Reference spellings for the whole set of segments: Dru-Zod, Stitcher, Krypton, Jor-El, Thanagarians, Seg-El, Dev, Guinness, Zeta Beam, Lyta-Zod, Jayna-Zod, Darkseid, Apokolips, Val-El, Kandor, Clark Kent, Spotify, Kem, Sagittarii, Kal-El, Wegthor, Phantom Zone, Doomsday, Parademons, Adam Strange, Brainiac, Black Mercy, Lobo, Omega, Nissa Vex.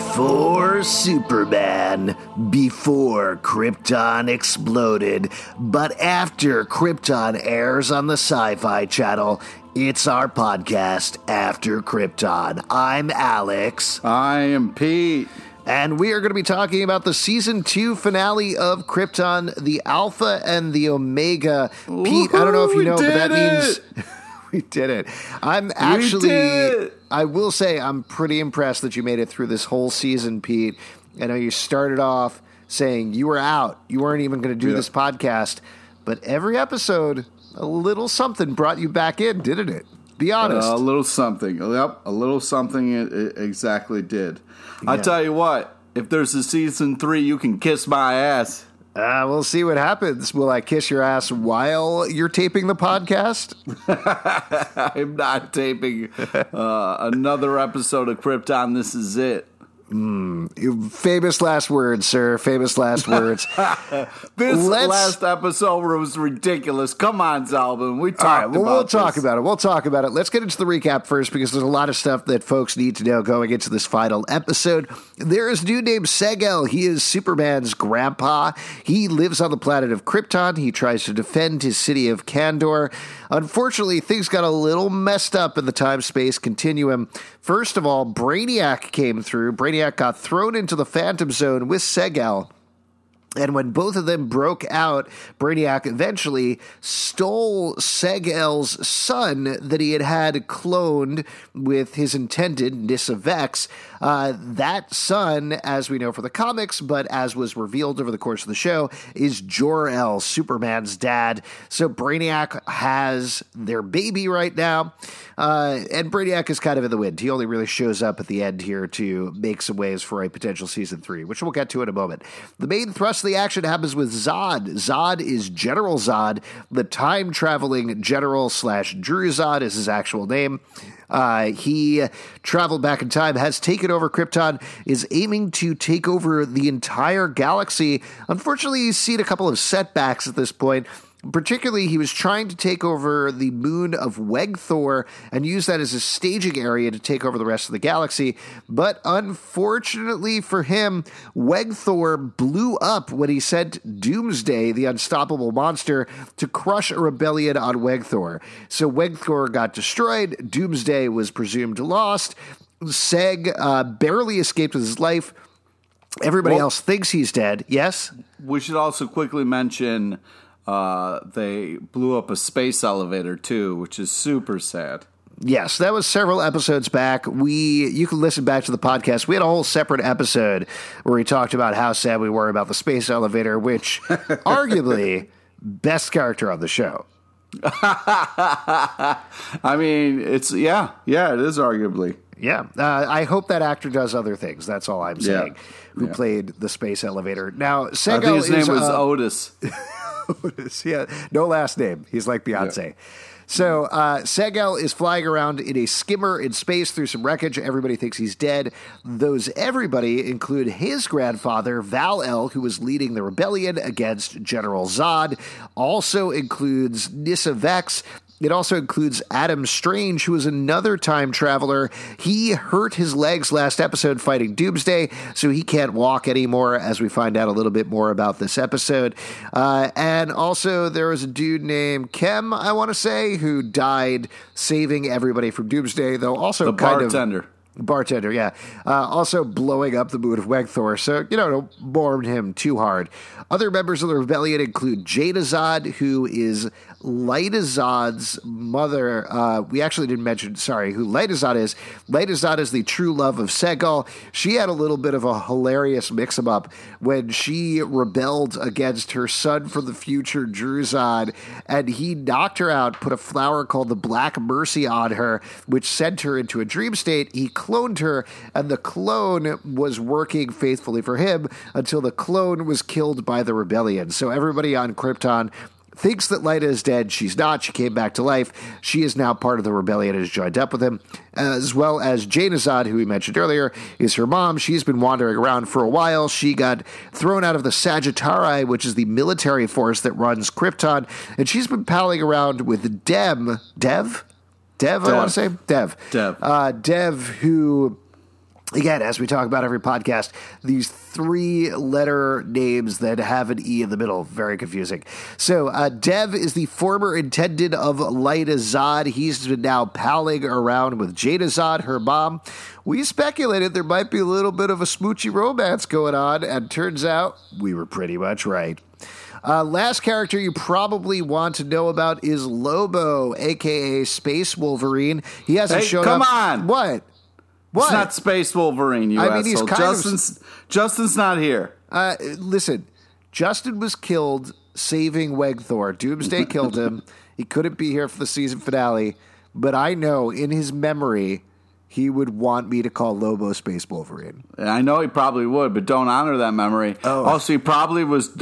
Before Superman, before Krypton exploded, but after Krypton airs on the Sci-Fi Channel, it's our podcast, After Krypton. I'm Alex. I am Pete. And we are going to be talking about the Season 2 finale of Krypton, the Alpha and the Omega. Pete, I don't know if you know, but that means... We did it. I will say I'm pretty impressed that you made it through this whole season, Pete. I know you started off saying you were out. You weren't even going to do this podcast. But every episode, a little something brought you back in, didn't it? Be honest. A little something. Yep, a little something it exactly did. Yeah. I tell you what, if there's a season 3, you can kiss my ass. We'll see what happens. Will I kiss your ass while you're taping the podcast? I'm not taping another episode of Krypton. This is it. Famous last words, sir. Famous last words. Last episode was ridiculous. Come on, Zalvin. We'll talk about it. Let's get into the recap first, because there's a lot of stuff that folks need to know going into this final episode. There is a dude named Seg-El. He is Superman's grandpa. He lives on the planet of Krypton. He tries to defend his city of Kandor. Unfortunately, things got a little messed up in the time-space continuum. First of all, Brainiac came through. Brainiac got thrown into the Phantom Zone with Seg-El. And when both of them broke out, Brainiac eventually stole Seg-El's son that he had cloned with his intended Nissa Vex. That son, as we know from the comics, but as was revealed over the course of the show, is Jor-El, Superman's dad. So Brainiac has their baby right now. And Brainiac is kind of in the wind. He only really shows up at the end here to make some waves for a potential season 3, which we'll get to in a moment. The main thrust the action happens with Zod. Zod is General Zod, the time-traveling general / Dru-Zod is his actual name. He traveled back in time, has taken over Krypton, is aiming to take over the entire galaxy. Unfortunately, he's seen a couple of setbacks at this point. Particularly, he was trying to take over the moon of Wegthor and use that as a staging area to take over the rest of the galaxy. But unfortunately for him, Wegthor blew up when he sent Doomsday, the unstoppable monster, to crush a rebellion on Wegthor. So Wegthor got destroyed. Doomsday was presumed lost. Seg barely escaped with his life. Everybody else thinks he's dead. Yes? We should also quickly mention... they blew up a space elevator, too, which is super sad. Yes, that was several episodes back. You can listen back to the podcast. We had a whole separate episode where we talked about how sad we were about the space elevator, which arguably best character on the show. I mean, it's it is arguably. Yeah. I hope that actor does other things. That's all I'm saying. Yeah. Who played the space elevator. Now, Sego I think his name was Otis. Yeah, no last name. He's like Beyonce. Yeah. So Seg-El is flying around in a skimmer in space through some wreckage. Everybody thinks he's dead. Those everybody include his grandfather, Val-El, who was leading the rebellion against General Zod. Also includes Nissa Vex. It also includes Adam Strange, who is another time traveler. He hurt his legs last episode fighting Doomsday, so he can't walk anymore, as we find out a little bit more about this episode. And also there was a dude named Kem, I want to say, who died saving everybody from Doomsday, though also the kind bartender. Bartender, yeah. Also blowing up the moon of Wegthor, so, don't warm him too hard. Other members of the rebellion include Jayna-Zod, who is Lyta-Zod's mother. We actually didn't mention, sorry, who Lyta-Zod is. Lyta-Zod is the true love of Seg-El. She had a little bit of a hilarious mix-em-up when she rebelled against her son from the future, Dru-Zod, and he knocked her out, put a flower called the Black Mercy on her, which sent her into a dream state. He cloned her, and the clone was working faithfully for him until the clone was killed by the rebellion. So everybody on Krypton thinks that Lyta is dead. She's not. She came back to life. She is now part of the rebellion and has joined up with him, as well as Jayna-Zod, who we mentioned earlier, is her mom. She's been wandering around for a while. She got thrown out of the Sagittarii, which is the military force that runs Krypton, and she's been palling around with Dev, Dev. Dev, who Again, as we talk about every podcast, these three-letter names that have an E in the middle. Very confusing. So, Dev is the former intended of Lyta-Zod. He's now palling around with Jayna-Zod, her mom. We speculated there might be a little bit of a smoochy romance going on, and turns out we were pretty much right. Last character you probably want to know about is Lobo, a.k.a. Space Wolverine. He hasn't shown up. Come on! What? It's not Space Wolverine, you asshole. He's kind Justin's not here. Listen, Justin was killed saving Wegthor. Doomsday killed him. He couldn't be here for the season finale. But I know in his memory, he would want me to call Lobo Space Wolverine. I know he probably would, but don't honor that memory. Oh. Also, he probably was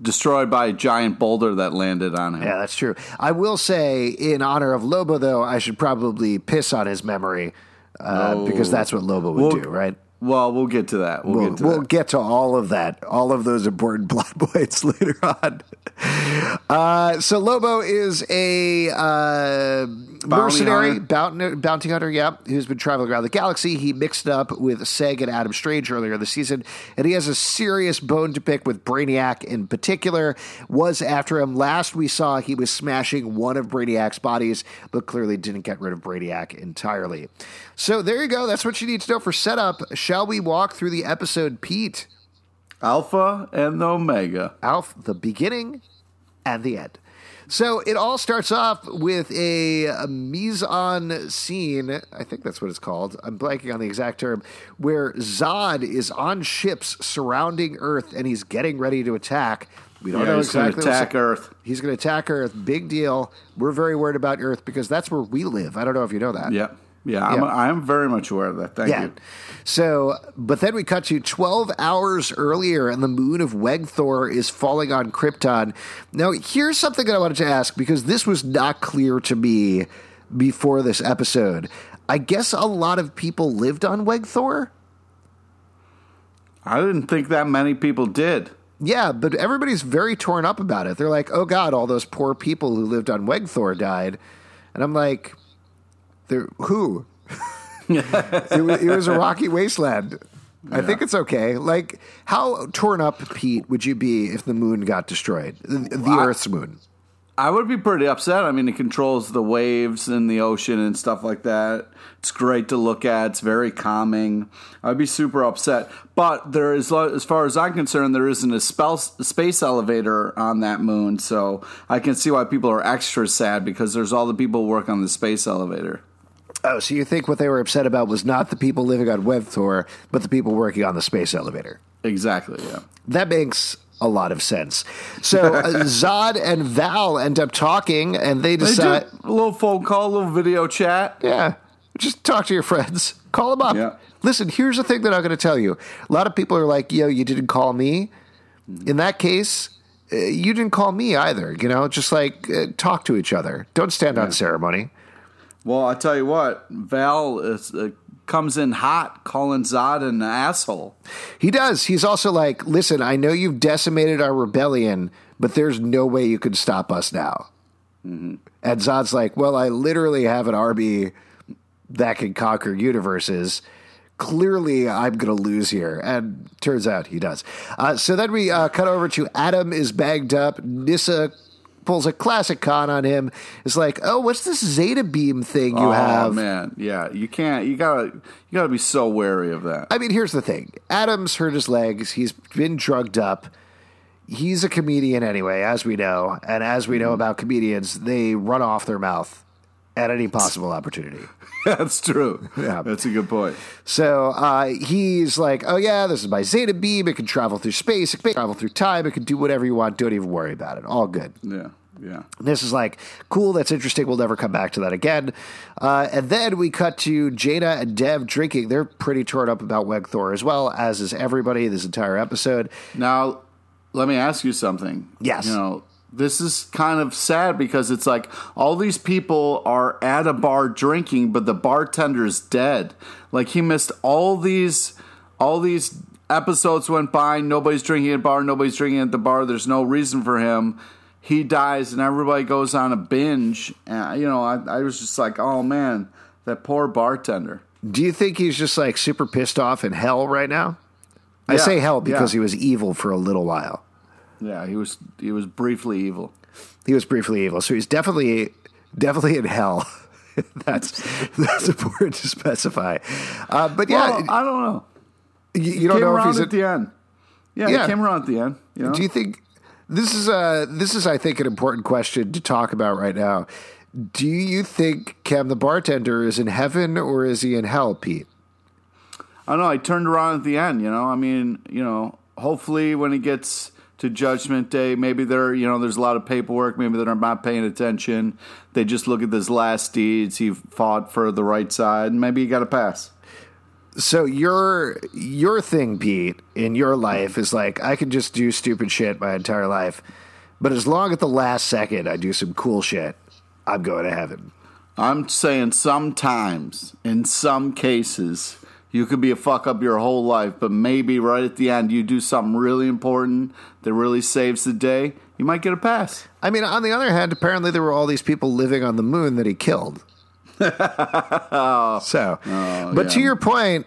destroyed by a giant boulder that landed on him. Yeah, that's true. I will say, in honor of Lobo, though, I should probably piss on his memory. Because that's what Lobo would do, right? Well, we'll get to that. We'll get to all of that, all of those important plot points later on. So Lobo is a mercenary, bounty hunter, yeah, who's been traveling around the galaxy. He mixed up with Seg and Adam Strange earlier in the season, and he has a serious bone to pick with Brainiac in particular. Was after him. Last we saw, he was smashing one of Brainiac's bodies, but clearly didn't get rid of Brainiac entirely. So there you go. That's what you need to know for setup. Shall we walk through the episode, Pete? Alpha and Omega. Alpha, the beginning and the end. So it all starts off with a mise-en scene, I think that's what it's called, I'm blanking on the exact term, where Zod is on ships surrounding Earth and he's getting ready to attack. We don't know exactly. He's going to attack Earth. He's going to attack Earth. Big deal. We're very worried about Earth because that's where we live. I don't know if you know that. Yeah. Yeah, I'm very much aware of that. Thank you. So, but then we cut to 12 hours earlier, and the moon of Wegthor is falling on Krypton. Now, here's something that I wanted to ask, because this was not clear to me before this episode. I guess a lot of people lived on Wegthor? I didn't think that many people did. Yeah, but everybody's very torn up about it. They're like, oh, God, all those poor people who lived on Wegthor died. And I'm like... Who? It was a rocky wasteland. Yeah. I think it's okay. Like, how torn up, Pete, would you be if the moon got destroyed? Earth's moon. I would be pretty upset. I mean, it controls the waves in the ocean and stuff like that. It's great to look at. It's very calming. I'd be super upset. But there is, as far as I'm concerned, there isn't a space elevator on that moon. So I can see why people are extra sad because there's all the people who work on the space elevator. Oh, so you think what they were upset about was not the people living on Wegthor, but the people working on the space elevator. Exactly, yeah. That makes a lot of sense. So Zod and Val end up talking, and they decide... a little phone call, a little video chat. Yeah. Just talk to your friends. Call them up. Yeah. Listen, here's the thing that I'm going to tell you. A lot of people are like, yo, you didn't call me. In that case... you didn't call me either, you know? Just, like, talk to each other. Don't stand on ceremony. Well, I tell you what, Val is, comes in hot calling Zod an asshole. He does. He's also like, listen, I know you've decimated our rebellion, but there's no way you can stop us now. Mm-hmm. And Zod's like, well, I literally have an army that can conquer universes. Clearly, I'm going to lose here. And turns out he does. So then we cut over to Adam is bagged up. Nissa pulls a classic con on him. It's like, oh, what's this Zeta Beam thing you have? Oh, man. Yeah, you can't. You gotta be so wary of that. I mean, here's the thing. Adam's hurt his legs. He's been drugged up. He's a comedian anyway, as we know. And as we know about comedians, they run off their mouth at any possible opportunity. That's true. Yeah. That's a good point. So he's like, oh, yeah, this is my Zeta Beam. It can travel through space. It can travel through time. It can do whatever you want. Don't even worry about it. All good. Yeah, yeah. And this is like, cool, that's interesting. We'll never come back to that again. And then we cut to Jayna and Dev drinking. They're pretty torn up about Wegthor as well, as is everybody this entire episode. Now, let me ask you something. Yes. You know, this is kind of sad because it's like all these people are at a bar drinking, but the bartender's dead. Like he missed all these episodes went by. Nobody's drinking at a bar. Nobody's drinking at the bar. There's no reason for him. He dies and everybody goes on a binge. And, you know, I was just like, oh, man, that poor bartender. Do you think he's just like super pissed off in hell right now? Yeah. I say hell because he was evil for a little while. Yeah, he was briefly evil. He was briefly evil, so he's definitely in hell. that's important to specify. But yeah, well, I don't know. You don't know if he's at the end. Yeah, he came around at the end. You know? Do you think this is I think an important question to talk about right now? Do you think Kem the bartender is in heaven or is he in hell, Pete? I don't know. I turned around at the end. You know, I mean, you know, hopefully when it gets to Judgment Day, maybe there's a lot of paperwork. Maybe they're not paying attention. They just look at his last deeds. He fought for the right side, and maybe he got a pass. So your thing, Pete, in your life is like, I can just do stupid shit my entire life, but as long at the last second I do some cool shit, I'm going to heaven. I'm saying sometimes, in some cases, you could be a fuck up your whole life, but maybe right at the end you do something really important that really saves the day, you might get a pass. I mean, on the other hand, apparently there were all these people living on the moon that he killed. To your point,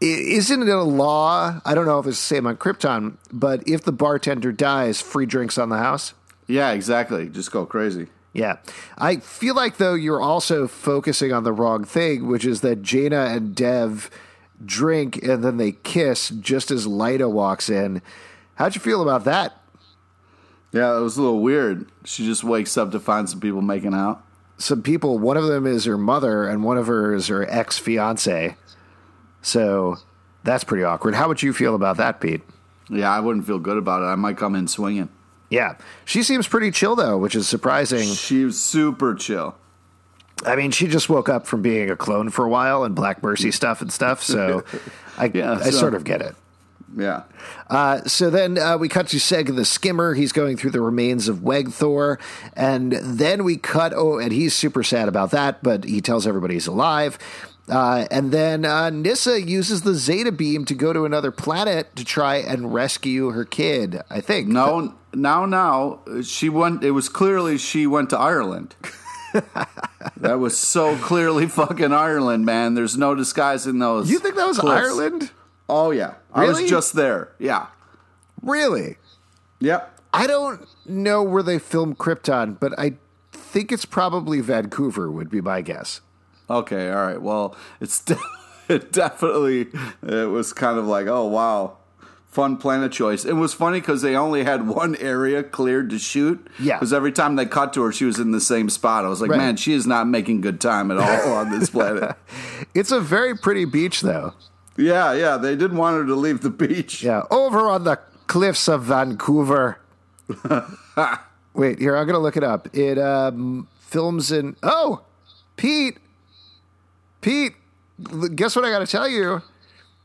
isn't it a law? I don't know if it's the same on Krypton, but if the bartender dies, free drinks on the house? Yeah, exactly. Just go crazy. Yeah. I feel like, though, you're also focusing on the wrong thing, which is that Jayna and Dev drink and then they kiss just as Lyta walks in. How'd you feel about that? Yeah, it was a little weird. She just wakes up to find some people making out. Some people, one of them is her mother and one of her is her ex-fiance. So that's pretty awkward. How would you feel about that, Pete? Yeah, I wouldn't feel good about it. I might come in swinging. Yeah. She seems pretty chill, though, which is surprising. She was super chill. I mean, she just woke up from being a clone for a while and Black Mercy stuff. So I sort of get it. Yeah. So then we cut to Seg the Skimmer. He's going through the remains of Wegthor. And then we cut. Oh, and he's super sad about that, but he tells everybody he's alive. And then Nissa uses the Zeta Beam to go to another planet to try and rescue her kid, I think. No. It was clearly she went to Ireland. That was so clearly fucking Ireland, man. There's no disguising those. You think that was clips. Ireland? Oh, yeah. Really? I was just there. Yeah. Really? Yep. I don't know where they filmed Krypton, but I think it's probably Vancouver would be my guess. Okay, all right. Well, it was kind of like, oh, wow, fun planet choice. It was funny because they only had one area cleared to shoot. Yeah. Because every time they cut to her, she was in the same spot. I was like, man, she is not making good time at all on this planet. It's a very pretty beach, though. Yeah. They didn't want her to leave the beach. Yeah, over on the cliffs of Vancouver. Wait, here, I'm going to look it up. It films in... Oh, Pete, guess what I got to tell you?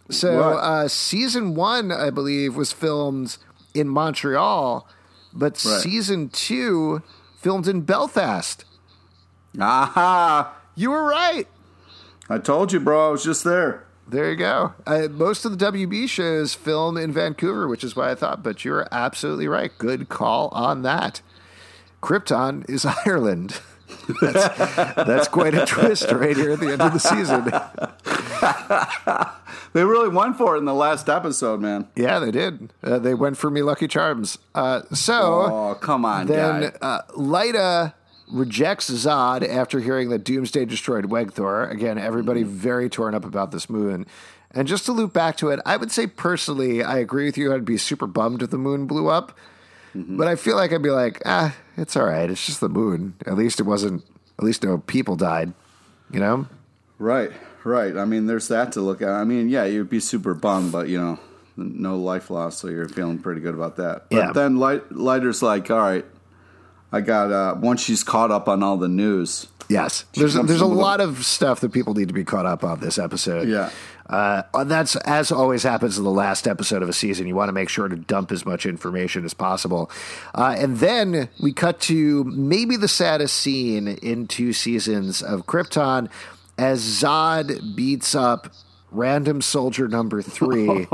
So season 1, I believe, was filmed in Montreal, but season 2 filmed in Belfast. Aha! You were right. I told you, bro. I was just there. There you go. Most of the WB shows film in Vancouver, which is why I thought, but you're absolutely right. Good call on that. Krypton is Ireland. That's quite a twist right here at the end of the season. They really went for it in the last episode, man. Yeah, they did. They went for me Lucky Charms. Oh, come on, then, guy. Lyta rejects Zod after hearing that Doomsday destroyed Wegthor. Again, everybody very torn up about this moon. And just to loop back to it, I would say personally, I agree with you. I'd be super bummed if the moon blew up. Mm-hmm. But I feel like I'd be like, it's all right. It's just the moon. At least no people died, you know? Right. I mean, there's that to look at. I mean, yeah, you'd be super bummed, but, you know, no life loss, so you're feeling pretty good about that. But then Lighter's like, all right, I got, once she's caught up on all the news. Yes. There's a lot of stuff that people need to be caught up on this episode. Yeah. And that's, as always happens in the last episode of a season, you want to make sure to dump as much information as possible. And then we cut to maybe the saddest scene in 2 seasons of Krypton as Zod beats up random soldier number 3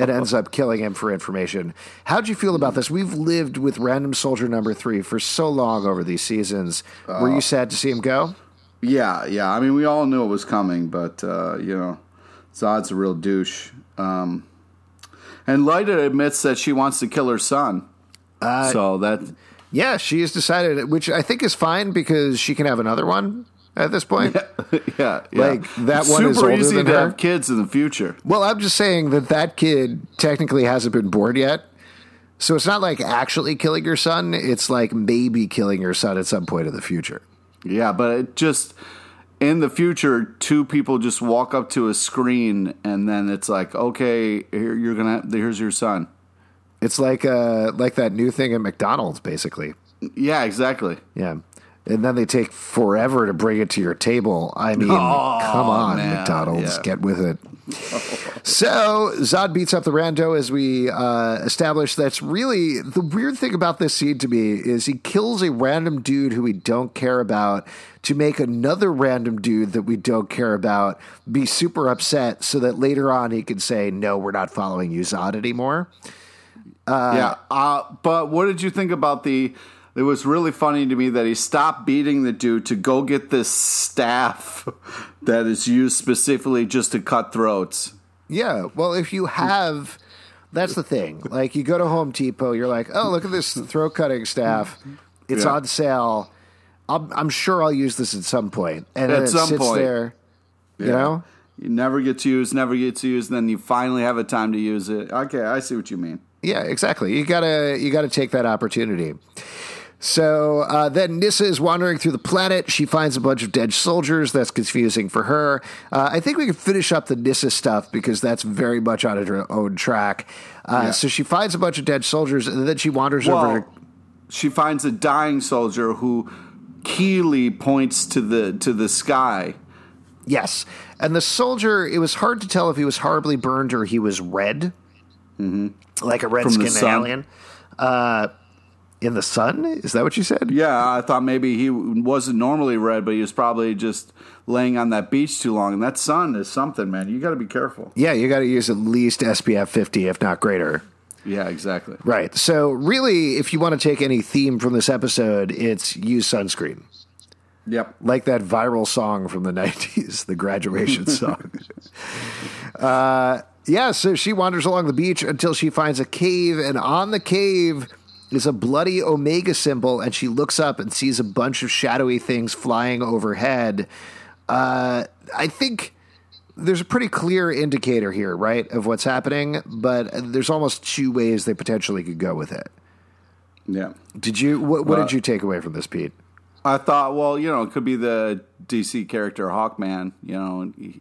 and ends up killing him for information. How'd you feel about this? We've lived with random soldier number 3 for so long over these seasons. Were you sad to see him go? Yeah. I mean, we all knew it was coming, but, you know, Zod's a real douche. And Lyta admits that she wants to kill her son. So that... Yeah, she has decided, which I think is fine because she can have another one at this point. Yeah. Like, that one is older than her. Super easy to have kids in the future. Well, I'm just saying that kid technically hasn't been born yet. So it's not like actually killing your son. It's like maybe killing your son at some point in the future. Yeah, but it just... In the future, two people just walk up to a screen, and then it's like, okay, here's your son. It's like that new thing at McDonald's, basically. Yeah, exactly. Yeah, and then they take forever to bring it to your table. I mean, come on, man. McDonald's, get with it. So Zod beats up the rando, as we established. That's really the weird thing about this scene to me is he kills a random dude who we don't care about to make another random dude that we don't care about be super upset so that later on he can say, no, we're not following you, Zod, anymore. But what did you think about it was really funny to me that he stopped beating the dude to go get this staff that is used specifically just to cut throats. Yeah, well, if you have... That's the thing. Like, you go to Home Depot, you're like, oh, look at this throat-cutting staff. It's on sale. I'm sure I'll use this at some point. And then it sits there, you know? You never get to use, and then you finally have a time to use it. Okay, I see what you mean. Yeah, exactly. You gotta take that opportunity. So then Nissa is wandering through the planet. She finds a bunch of dead soldiers. That's confusing for her. I think we can finish up the Nissa stuff because that's very much on her own track. So she finds a bunch of dead soldiers, and then she wanders over. She finds a dying soldier who Keeley points to the sky. Yes, and the soldier. It was hard to tell if he was horribly burned or he was red, like a red-skinned alien. In the sun? Is that what you said? Yeah, I thought maybe he wasn't normally red, but he was probably just laying on that beach too long. And that sun is something, man. You got to be careful. Yeah, you got to use at least SPF 50, if not greater. Yeah, exactly. Right. So really, if you want to take any theme from this episode, it's use sunscreen. Yep. Like that viral song from the 90s, the graduation song. Yeah, so she wanders along the beach until she finds a cave, and on the cave... is a bloody Omega symbol, and she looks up and sees a bunch of shadowy things flying overhead. I think there's a pretty clear indicator here, right, of what's happening, but there's almost two ways they potentially could go with it. Yeah. What did you take away from this, Pete? I thought, well, you know, it could be the DC character Hawkman, you know, and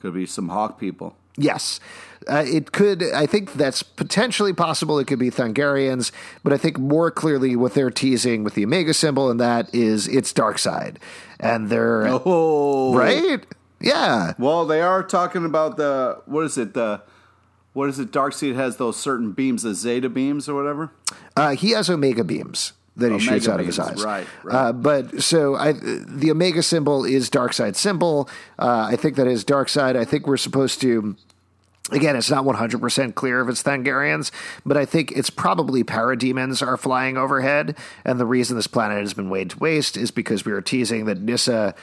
could be some Hawk people. Yes. It could. I think that's potentially possible. It could be Thanagarians, but I think more clearly what they're teasing with the Omega symbol and that is it's Darkseid, and they're right. Yeah. Well, they are talking about what is it? Darkseid has those certain beams, the Zeta Beams or whatever. He has Omega beams that he shoots out of his eyes. Right. The Omega symbol is Darkseid's symbol. I think that is Darkseid. I think we're supposed to. Again, it's not 100% clear if it's Thanagarians, but I think it's probably parademons are flying overhead, and the reason this planet has been laid to waste is because we are teasing that Nissa,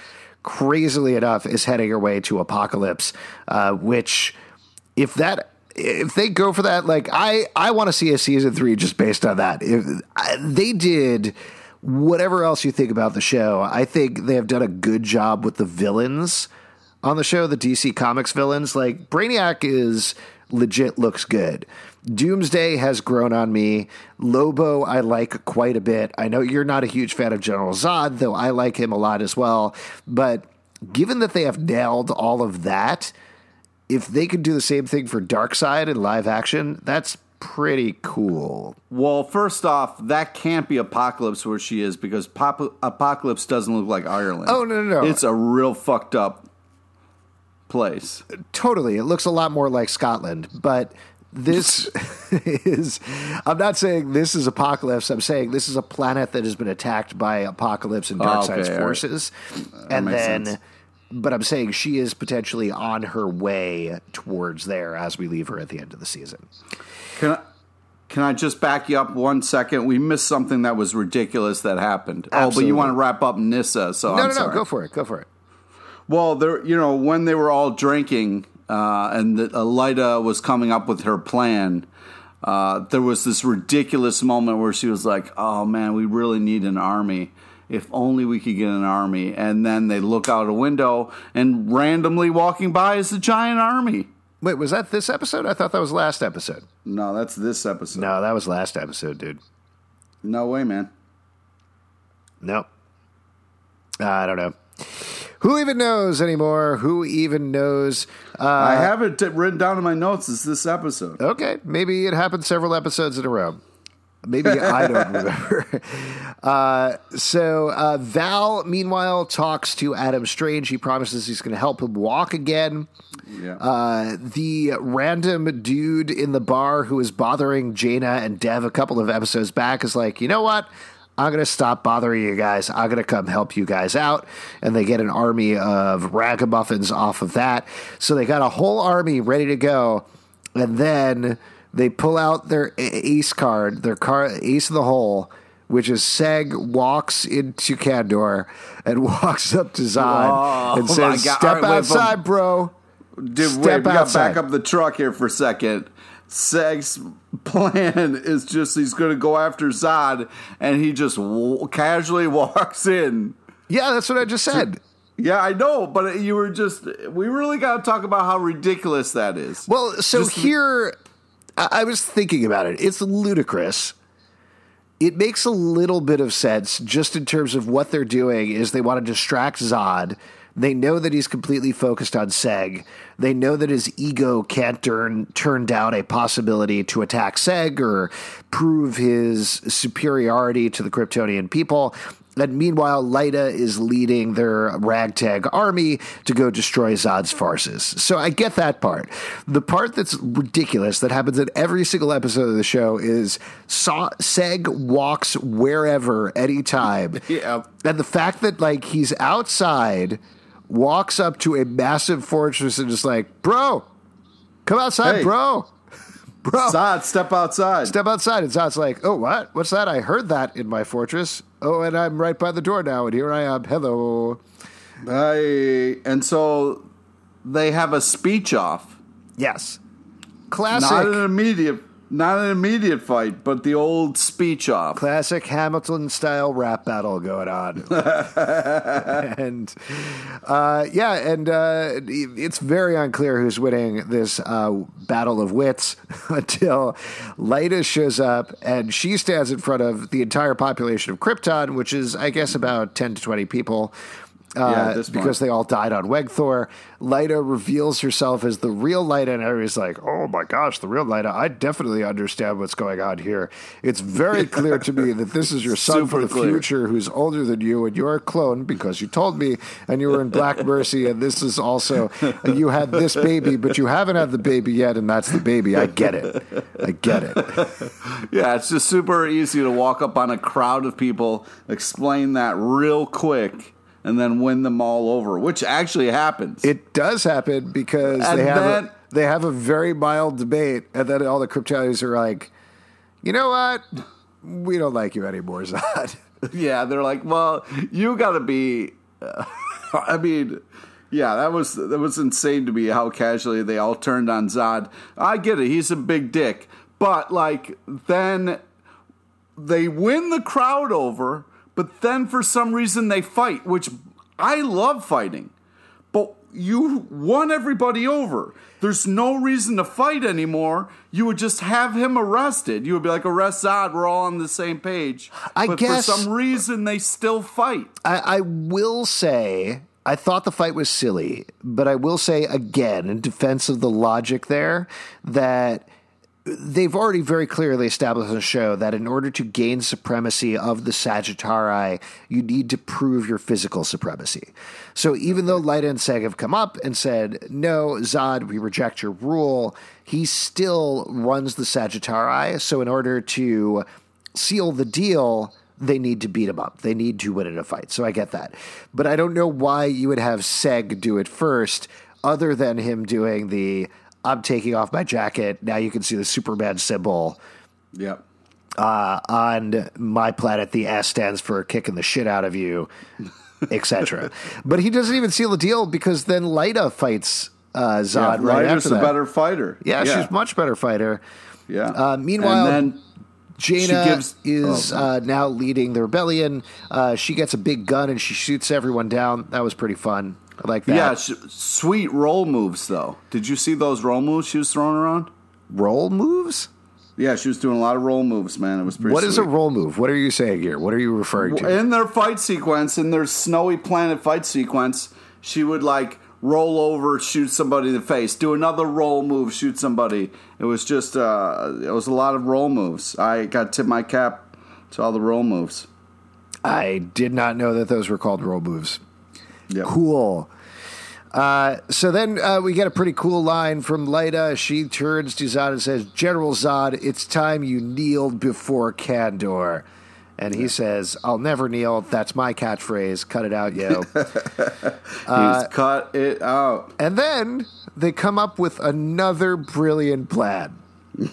crazily enough, is heading her way to Apokolips, which, if they go for that, like, I want to see a Season 3 just based on that. They did whatever else you think about the show. I think they have done a good job with the villains on the show, the DC Comics villains, like Brainiac is legit looks good. Doomsday has grown on me. Lobo I like quite a bit. I know you're not a huge fan of General Zod, though I like him a lot as well. But given that they have nailed all of that, if they could do the same thing for Darkseid in live action, that's pretty cool. Well, first off, that can't be Apokolips where she is because Apokolips doesn't look like Ireland. Oh, no. It's a real fucked up place. Totally. It looks a lot more like Scotland, but this I'm not saying this is Apokolips. I'm saying this is a planet that has been attacked by Apokolips and Darkseid's forces. Right. But I'm saying she is potentially on her way towards there as we leave her at the end of the season. Can I, Can I just back you up 1 second? We missed something that was ridiculous that happened. Absolutely. Oh, but you want to wrap up Nissa, so no, I'm sorry. No, go for it. Go for it. Well, there, you know, when they were all drinking and Lyta was coming up with her plan, there was this ridiculous moment where she was like, oh, man, we really need an army. If only we could get an army. And then they look out a window and randomly walking by is a giant army. Wait, was that this episode? I thought that was last episode. No, that's this episode. No, that was last episode, dude. No way, man. Nope. I don't know. Who even knows anymore? Who even knows? I have it written down in my notes. It's this episode. Okay. Maybe it happened several episodes in a row. Maybe I don't remember. So Val, meanwhile, talks to Adam Strange. He promises he's going to help him walk again. Yeah. The random dude in the bar who is bothering Jayna and Dev a couple of episodes back is like, you know what? I'm going to stop bothering you guys. I'm going to come help you guys out. And they get an army of ragamuffins off of that. So they got a whole army ready to go. And then they pull out their ace card, ace of the hole, which is Seg walks into Kandor and walks up to Zod and says, step outside, bro. Dude, we got to back up the truck here for a second. Seg's plan is just he's going to go after Zod, and he just casually walks in. Yeah, that's what I just said. Yeah, I know, but you were just... We really got to talk about how ridiculous that is. Well, so just here... I was thinking about it. It's ludicrous. It makes a little bit of sense just in terms of what they're doing is they want to distract Zod. They know that he's completely focused on Seg. They know that his ego can't turn down a possibility to attack Seg or prove his superiority to the Kryptonian people. And meanwhile, Lyta is leading their ragtag army to go destroy Zod's forces. So I get that part. The part that's ridiculous that happens in every single episode of the show is Seg walks wherever, anytime. Yeah. And the fact that like he's outside, walks up to a massive fortress and is like, bro, come outside, hey. Bro. Zod, step outside. Step outside. And Zod's like, oh, what? What's that? I heard that in my fortress. Oh, and I'm right by the door now, and here I am. Hello. And so they have a speech off. Yes. Classic. Not an immediate fight, but the old speech off. Classic Hamilton-style rap battle going on. and it's very unclear who's winning this battle of wits until Lyta shows up, and she stands in front of the entire population of Krypton, which is, I guess, about 10 to 20 people. Because they all died on Wegthor. Lyta reveals herself as the real Lyta, and everybody's like, oh my gosh, the real Lyta. I definitely understand what's going on here. It's very clear to me that this is your son from the future who's older than you, and you're a clone because you told me, and you were in Black Mercy, and this is also, you had this baby, but you haven't had the baby yet, and that's the baby. I get it. Yeah, it's just super easy to walk up on a crowd of people, explain that real quick, and then win them all over, which actually happens. It does happen because they have a very mild debate, and then all the Kryptonians are like, you know what? We don't like you anymore, Zod. Yeah, they're like, well, you got to be... I mean... Yeah, that was insane to me how casually they all turned on Zod. I get it. He's a big dick. But, like, then they win the crowd over... But then for some reason they fight, which I love fighting. But you won everybody over. There's no reason to fight anymore. You would just have him arrested. You would be like, arrest Zod. We're all on the same page. But for some reason they still fight. I will say, I thought the fight was silly. But I will say again, in defense of the logic there, that... They've already very clearly established on the show that in order to gain supremacy of the Sagittarii, you need to prove your physical supremacy. So even though Lyta and Seg have come up and said, no, Zod, we reject your rule, he still runs the Sagittarii. So in order to seal the deal, they need to beat him up. They need to win in a fight. So I get that. But I don't know why you would have Seg do it first other than him doing the... I'm taking off my jacket. Now you can see the Superman symbol Yep. On my planet, the S stands for kicking the shit out of you, etc. But he doesn't even seal the deal because then Lyta fights Zod right after that. Lyta's a better fighter. Yeah, she's much better fighter. Yeah. Meanwhile, Jayna now leading the rebellion. She gets a big gun and she shoots everyone down. That was pretty fun. I like that. Yeah, sweet roll moves, though. Did you see those roll moves she was throwing around? Roll moves? Yeah, she was doing a lot of roll moves, man. It was pretty What is a roll move? What are you saying here? What are you referring to? In their fight sequence, in their snowy planet fight sequence, she would, roll over, shoot somebody in the face, do another roll move, shoot somebody. It was just, it was a lot of roll moves. I got to tip my cap to all the roll moves. I did not know that those were called roll moves. Yep. Cool. So then we get a pretty cool line from Lyta. She turns to Zod and says, "General Zod, it's time you kneeled before Kandor." And he says, "I'll never kneel. That's my catchphrase. Cut it out, yo." He's cut it out. And then they come up with another brilliant plan.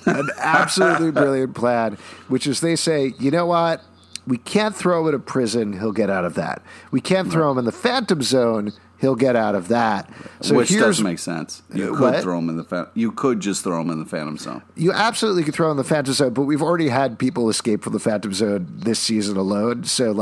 An absolutely brilliant plan, which is they say, you know what? We can't throw him in prison. He'll get out of that. We can't throw him in the Phantom Zone. He'll get out of that. So which doesn't make sense. You could throw him in the you could just throw him in the Phantom Zone. You absolutely could throw him in the Phantom Zone, but we've already had people escape from the Phantom Zone this season alone. So,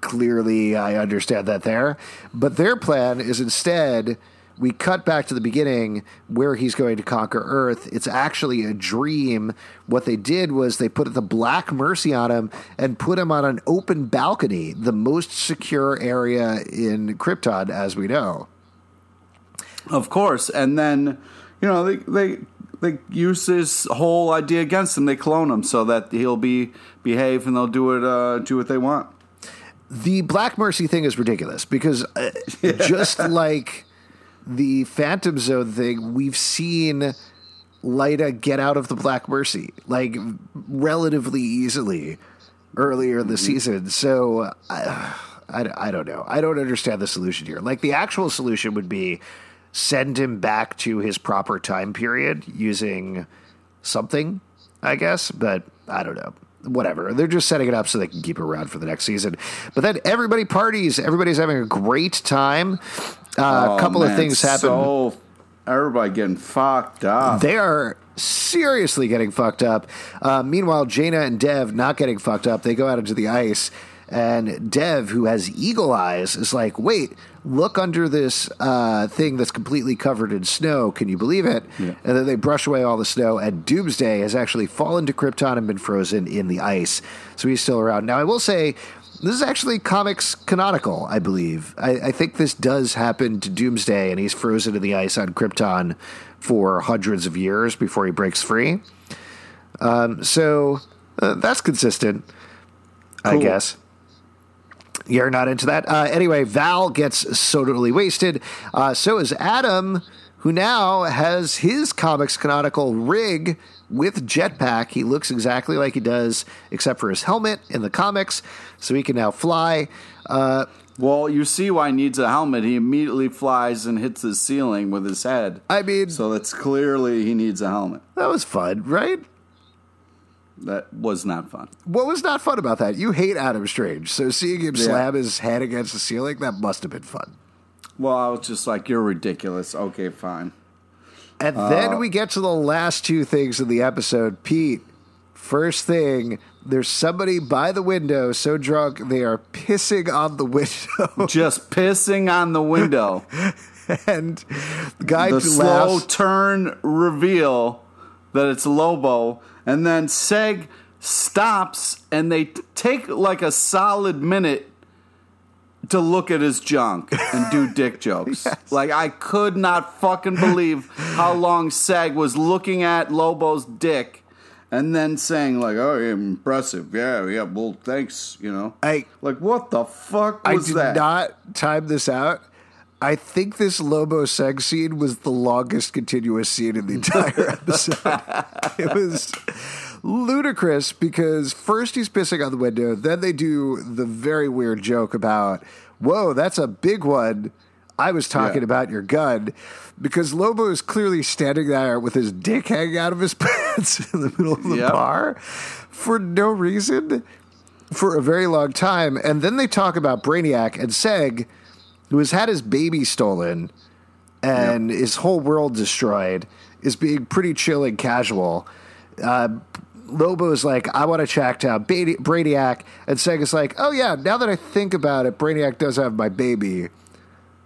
clearly I understand that there. But their plan is instead we cut back to the beginning where he's going to conquer Earth. It's actually a dream. What they did was they put the Black Mercy on him and put him on an open balcony, the most secure area in Krypton, as we know. Of course. And then, they use this whole idea against him. They clone him so that he'll behave and they'll do what they want. The Black Mercy thing is ridiculous because just like the Phantom Zone thing, we've seen Lyta get out of the Black Mercy, relatively easily earlier in the season. So, I don't know. I don't understand the solution here. The actual solution would be send him back to his proper time period using something, I guess, but I don't know. Whatever. They're just setting it up so they can keep it around for the next season. But then everybody parties. Everybody's having a great time. A couple of things happen. So everybody getting fucked up. They are seriously getting fucked up. Meanwhile, Jayna and Dev not getting fucked up. They go out into the ice, and Dev, who has eagle eyes, is like, "Wait, look under this thing that's completely covered in snow. Can you believe it?" Yeah. And then they brush away all the snow, and Doomsday has actually fallen to Krypton and been frozen in the ice. So he's still around. Now, I will say, this is actually comics canonical, I believe. I think this does happen to Doomsday, and he's frozen in the ice on Krypton for hundreds of years before he breaks free. So that's consistent, cool. I guess. You're not into that? Anyway, Val gets so totally wasted. So is Adam, who now has his comics canonical rig with jetpack. He looks exactly like he does, except for his helmet in the comics, so he can now fly. You see why he needs a helmet. He immediately flies and hits the ceiling with his head. So that's clearly he needs a helmet. That was fun, right? That was not fun. What was not fun about that? You hate Adam Strange, so seeing him slam his head against the ceiling, that must have been fun. Well, I was just like, you're ridiculous. Okay, fine. And then we get to the last two things in the episode. Pete, first thing, there's somebody by the window so drunk they are pissing on the window. Just pissing on the window. And the guy laughs. Slow turn reveal that it's Lobo. And then Seg stops and they take a solid minute to look at his junk and do dick jokes. Yes. I could not fucking believe how long Seg was looking at Lobo's dick and then saying, "Oh, impressive. Yeah, well, thanks, what the fuck was that? I did not time this out. I think this Lobo Seg scene was the longest continuous scene in the entire episode. It was ludicrous because first he's pissing on the window, then they do the very weird joke about, "Whoa, that's a big one. I was talking about your gun, because Lobo is clearly standing there with his dick hanging out of his pants in the middle of the bar for no reason for a very long time. And then they talk about Brainiac and Seg, who has had his baby stolen and his whole world destroyed, is being pretty chill and casual. Lobo is like, I want to track down Brainiac. And Seg is like, oh, yeah, now that I think about it, Brainiac does have my baby,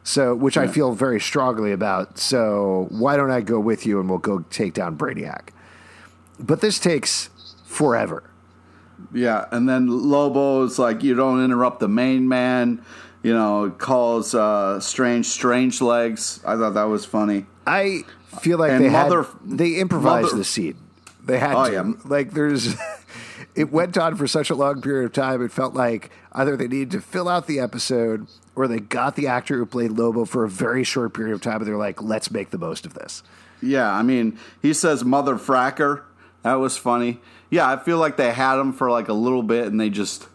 so which I feel very strongly about. So why don't I go with you and we'll go take down Brainiac? But this takes forever. Yeah, and then Lobo's like, you don't interrupt the main man. You know, calls strange legs. I thought that was funny. I feel like they improvised the scene. They had to. Yeah. Like, there's... It went on for such a long period of time, it felt like either they needed to fill out the episode or they got the actor who played Lobo for a very short period of time, and they're like, let's make the most of this. Yeah, I mean, he says mother fracker. That was funny. Yeah, I feel like they had him for like a little bit, and they just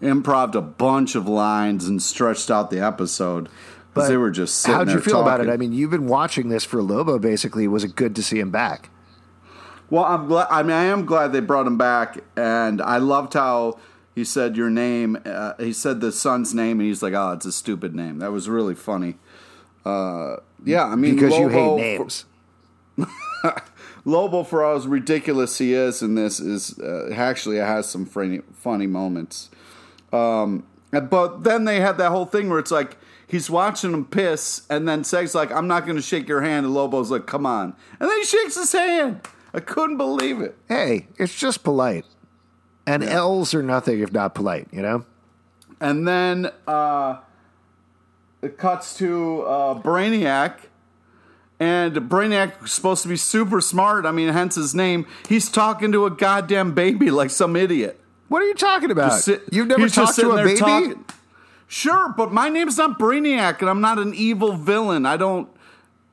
improved a bunch of lines and stretched out the episode. Because they were just sitting there. How'd you feel about it? I mean, you've been watching this for Lobo, basically. Was it good to see him back? Well, I am glad they brought him back, and I loved how he said your name. He said the son's name, and he's like, "Oh, it's a stupid name." That was really funny. Yeah, I mean, because Lobo, you hate names. Lobo, for all as ridiculous he is in this, is actually has some funny moments. But then they had that whole thing where it's like, he's watching him piss, and then Seg's like, "I'm not going to shake your hand," and Lobo's like, "Come on," and then he shakes his hand. I couldn't believe it. Hey, it's just polite. And L's are nothing if not polite, you know? And then it cuts to Brainiac. And Brainiac is supposed to be super smart. I mean, hence his name. He's talking to a goddamn baby like some idiot. What are you talking about? You've never talked to a baby? Sure, but my name's not Brainiac, and I'm not an evil villain. I don't...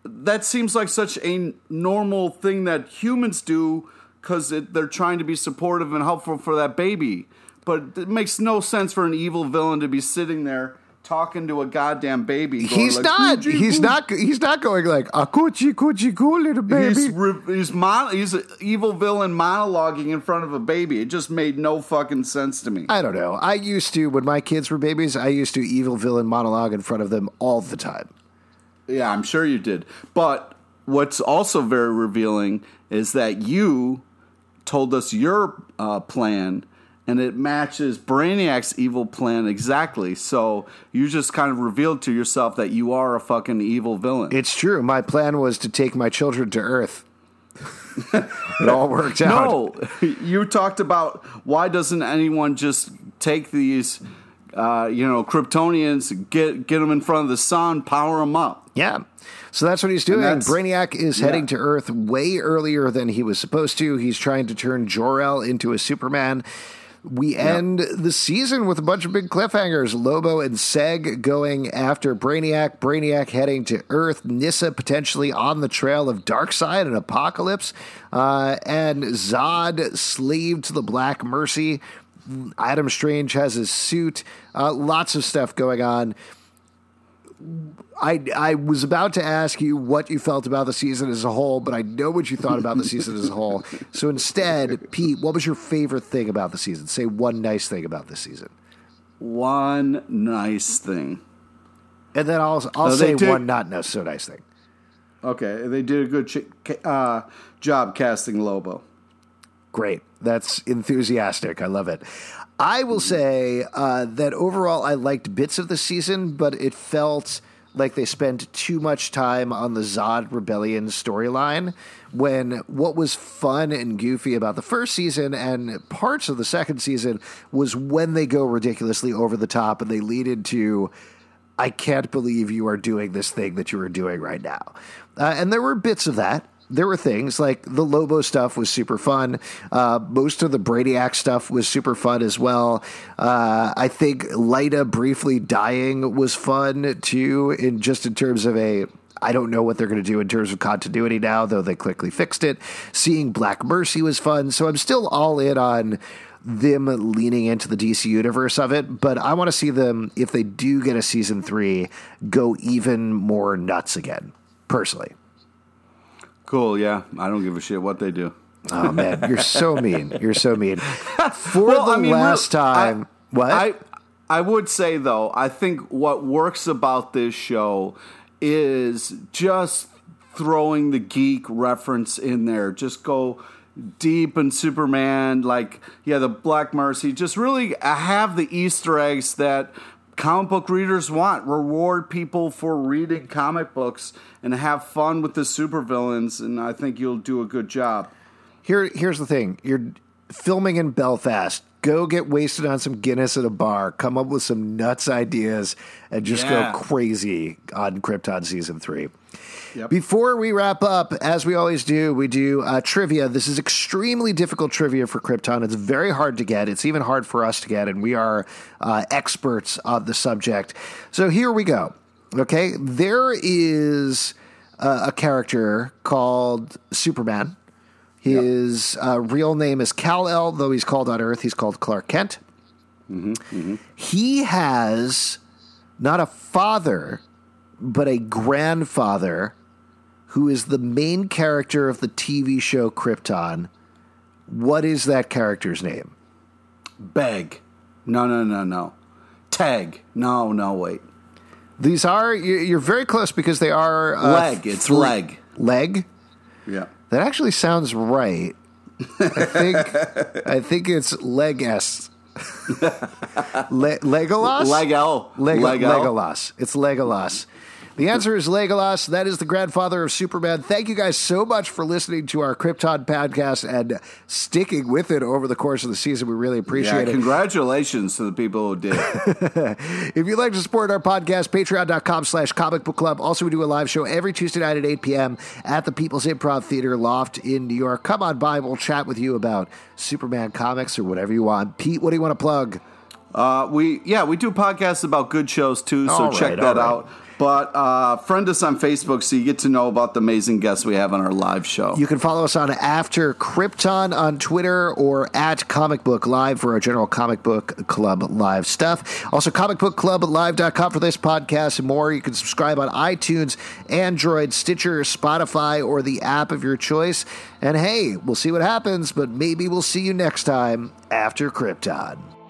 That seems like such a normal thing that humans do because they're trying to be supportive and helpful for that baby. But it makes no sense for an evil villain to be sitting there talking to a goddamn baby. He's like, not. He's not going like, a coochie, coochie, coo, little baby. He's an evil villain monologuing in front of a baby. It just made no fucking sense to me. I don't know. I used to, when my kids were babies, I used to evil villain monologue in front of them all the time. Yeah, I'm sure you did. But what's also very revealing is that you told us your plan, and it matches Brainiac's evil plan exactly. So you just kind of revealed to yourself that you are a fucking evil villain. It's true. My plan was to take my children to Earth. It all worked out. No, you talked about why doesn't anyone just take these... Kryptonians, get them in front of the sun, power them up. Yeah. So that's what he's doing. Brainiac is heading to Earth way earlier than he was supposed to. He's trying to turn Jor-El into a Superman. We end the season with a bunch of big cliffhangers. Lobo and Seg going after Brainiac. Brainiac heading to Earth. Nissa potentially on the trail of Darkseid and Apokolips. And Zod slave to the Black Mercy. Adam Strange has his suit. Lots of stuff going on. I was about to ask you what you felt about the season as a whole, but I know what you thought about the season as a whole. So instead, Pete, what was your favorite thing about the season? Say one nice thing about this season. One nice thing. And then I'll say one not so nice thing. Okay, they did a good job casting Lobo. Great. That's enthusiastic. I love it. I will say that overall I liked bits of the season, but it felt like they spent too much time on the Zod Rebellion storyline, when what was fun and goofy about the first season and parts of the second season was when they go ridiculously over the top and they lead into... I can't believe you are doing this thing that you are doing right now. And there were bits of that. There were things like the Lobo stuff was super fun. Most of the Brainiac stuff was super fun as well. I think Lyta briefly dying was fun too, in terms of I don't know what they're going to do in terms of continuity now, though they quickly fixed it. Seeing Black Mercy was fun. So I'm still all in on them leaning into the DC universe of it, but I want to see them, if they do get a season 3, go even more nuts again, personally. Cool, yeah. I don't give a shit what they do. Oh, man, you're so mean. You're so mean. For I would say, though, I think what works about this show is just throwing the geek reference in there. Just go deep in Superman, like, yeah, the Black Mercy. Just really have the Easter eggs that comic book readers want. Reward people for reading comic books and have fun with the supervillains, and I think you'll do a good job. Here's the thing. You're filming in Belfast. Go get wasted on some Guinness at a bar. Come up with some nuts ideas and just go crazy on Krypton Season 3. Yep. Before we wrap up, as we always do, we do trivia. This is extremely difficult trivia for Krypton. It's very hard to get. It's even hard for us to get, and we are experts on the subject. So here we go. Okay, there is a character called Superman. His real name is Kal-El, though he's called on Earth, he's called Clark Kent. Mm-hmm, mm-hmm. He has not a father, but a grandfather who is the main character of the TV show Krypton. What is that character's name? Beg. No. Tag. No, wait. These are, you're very close because they are... Leg, it's Leg. Leg? Yeah. That actually sounds right. I think it's Leg-S. Legolas? Leg-El. Legolas. It's Legolas. The answer is Legolas. That is the grandfather of Superman. Thank you guys so much for listening to our Krypton podcast and sticking with it over the course of the season. We really appreciate it. Congratulations to the people who did. If you'd like to support our podcast, patreon.com/comicbookclub. Also, we do a live show every Tuesday night at 8 p.m. at the People's Improv Theater Loft in New York. Come on by. We'll chat with you about Superman comics or whatever you want. Pete, what do you want to plug? We do podcasts about good shows, too, so check that out. But friend us on Facebook so you get to know about the amazing guests we have on our live show. You can follow us on After Krypton on Twitter or at Comic Book Live for our general Comic Book Club Live stuff. Also, comicbookclublive.com for this podcast and more. You can subscribe on iTunes, Android, Stitcher, Spotify, or the app of your choice. And hey, we'll see what happens, but maybe we'll see you next time after Krypton.